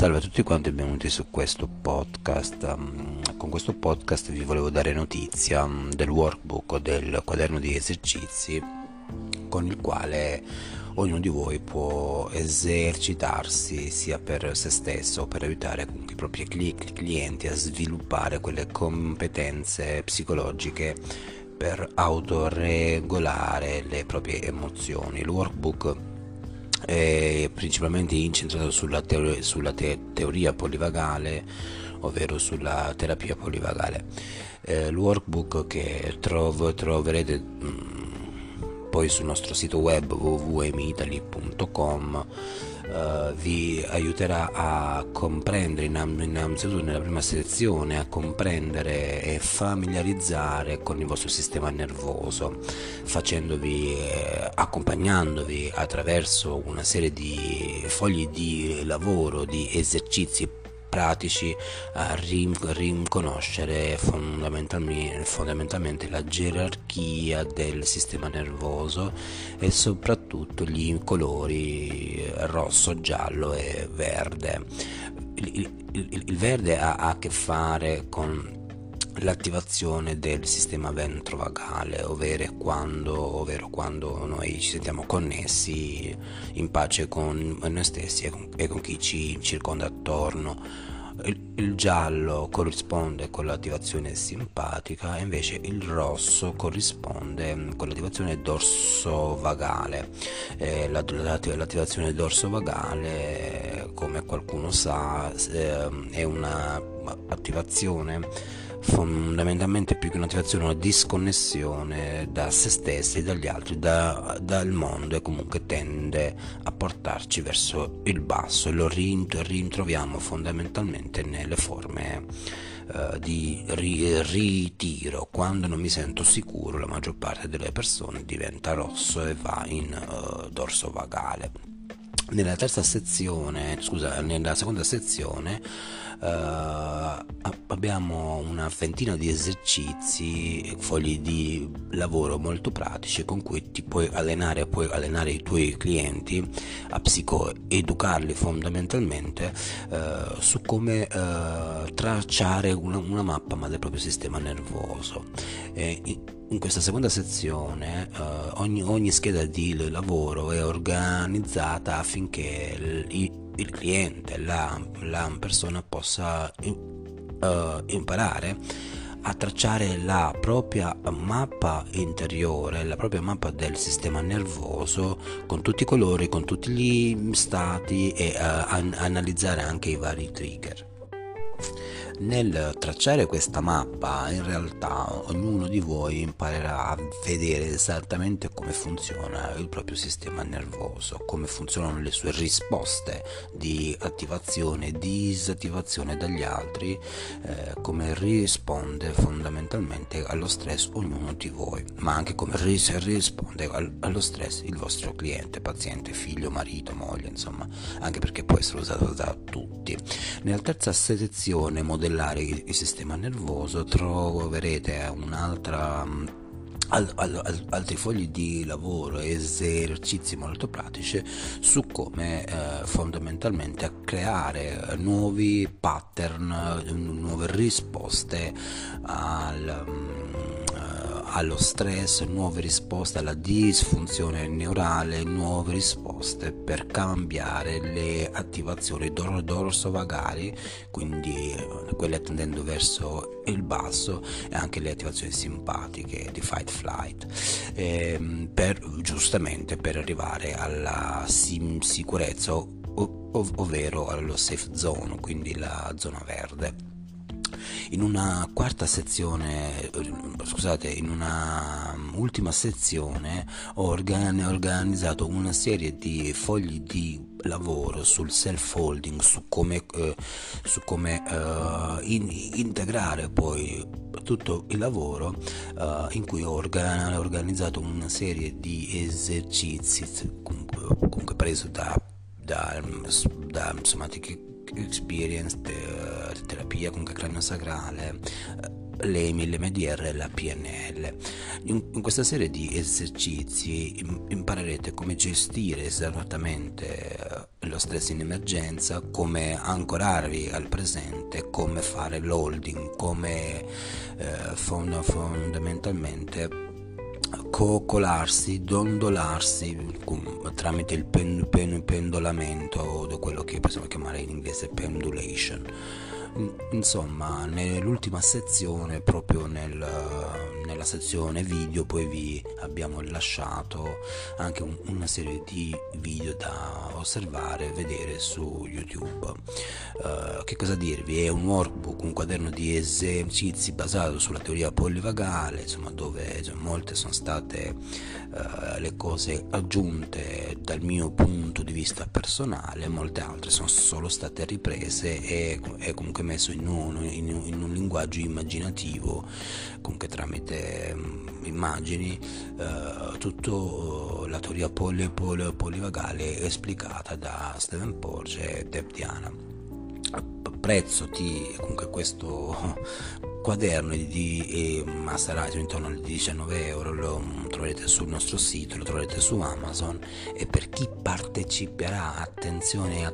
Salve a tutti quanti e benvenuti su questo podcast. Con questo podcast vi volevo dare notizia del workbook o del quaderno di esercizi con il quale ognuno di voi può esercitarsi sia per se stesso o per aiutare i propri clienti a sviluppare quelle competenze psicologiche per autoregolare le proprie emozioni. Il workbook è principalmente incentrato sulla teoria polivagale, ovvero sulla terapia polivagale. Il workbook che troverete poi sul nostro sito web www.emitaly.com vi aiuterà a comprendere innanzitutto nella prima sezione a comprendere e familiarizzare con il vostro sistema nervoso, accompagnandovi attraverso una serie di fogli di lavoro, di esercizi pratici a riconoscere fondamentalmente la gerarchia del sistema nervoso e soprattutto gli colori rosso, giallo e verde. Il verde ha a che fare con l'attivazione del sistema ventrovagale, ovvero quando noi ci sentiamo connessi in pace con noi stessi e con chi ci circonda attorno. Il giallo corrisponde con l'attivazione simpatica e invece il rosso corrisponde con l'attivazione dorsovagale. L'attivazione dorsovagale, come qualcuno sa, è un'attivazione fondamentalmente più che un'attivazione, una disconnessione da se stessi e dagli altri, dal mondo, e comunque tende a portarci verso il basso, e lo rintroviamo fondamentalmente nelle forme di ritiro. Quando non mi sento sicuro, la maggior parte delle persone diventa rosso e va in dorso vagale. Nella seconda sezione abbiamo una ventina di esercizi, fogli di lavoro molto pratici con cui ti puoi allenare i tuoi clienti a psicoeducarli fondamentalmente su come tracciare una mappa del proprio sistema nervoso. In questa seconda sezione ogni scheda di lavoro è organizzata affinché il cliente, la persona possa imparare a tracciare la propria mappa interiore, la propria mappa del sistema nervoso, con tutti i colori, con tutti gli stati, e analizzare anche i vari trigger. Nel tracciare questa mappa, in realtà ognuno di voi imparerà a vedere esattamente come funziona il proprio sistema nervoso, come funzionano le sue risposte di attivazione e disattivazione dagli altri, come risponde fondamentalmente allo stress ognuno di voi, ma anche come risponde allo stress il vostro cliente, paziente, figlio, marito, moglie, insomma, anche perché può essere usato da tutti. Nella terza sezione, modellare il sistema nervoso, troverete altri fogli di lavoro, esercizi molto pratici su come fondamentalmente creare nuovi pattern, nuove risposte allo stress, nuove risposte alla disfunzione neurale, nuove risposte per cambiare le attivazioni dorsovagali, quindi quelle tendendo verso il basso, e anche le attivazioni simpatiche di fight flight, per arrivare alla sicurezza, ovvero allo safe zone, quindi la zona verde. In una ultima sezione ho organizzato una serie di fogli di lavoro sul self-holding, su come integrare poi tutto il lavoro, in cui ho organizzato una serie di esercizi comunque preso da somatic experience, terapia con craniosacrale, l'EMI, l'MDR e la PNL. In questa serie di esercizi imparerete come gestire esattamente lo stress in emergenza, come ancorarvi al presente, come fare l'holding, come fondamentalmente coccolarsi, dondolarsi tramite il pendolamento, o quello che possiamo chiamare in inglese pendulation. Insomma, nell'ultima sezione, proprio nella sezione video, poi vi abbiamo lasciato anche una serie di video da osservare e vedere su YouTube. Che cosa dirvi? È un workbook, un quaderno di esercizi basato sulla teoria polivagale, insomma, dove molte sono state le cose aggiunte dal mio punto di vista personale, molte altre sono solo state riprese e comunque messo in un linguaggio immaginativo, comunque tramite immagini, tutta la teoria polivagale esplicata da Stephen Porges e Deb Dana. Prezzo di comunque questo quaderno sarà intorno ai €19, lo troverete sul nostro sito, lo troverete su Amazon, e per chi parteciperà, attenzione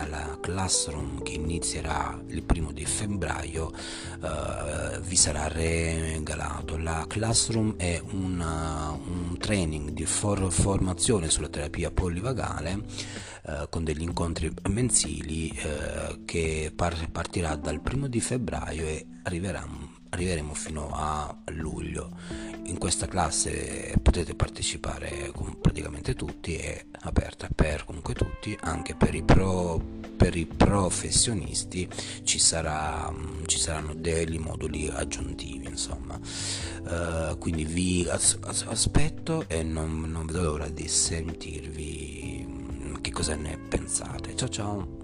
alla Classroom che inizierà il 1 febbraio, vi sarà regalato. La Classroom è un training di formazione sulla terapia polivagale con degli incontri mensili che partirà dal 1 febbraio e arriveremo fino a luglio. In questa classe potete partecipare con praticamente tutti, è aperta per comunque tutti, anche per i professionisti ci saranno degli moduli aggiuntivi, insomma. Quindi vi aspetto e non vedo l'ora di sentirvi che cosa ne pensate. Ciao ciao.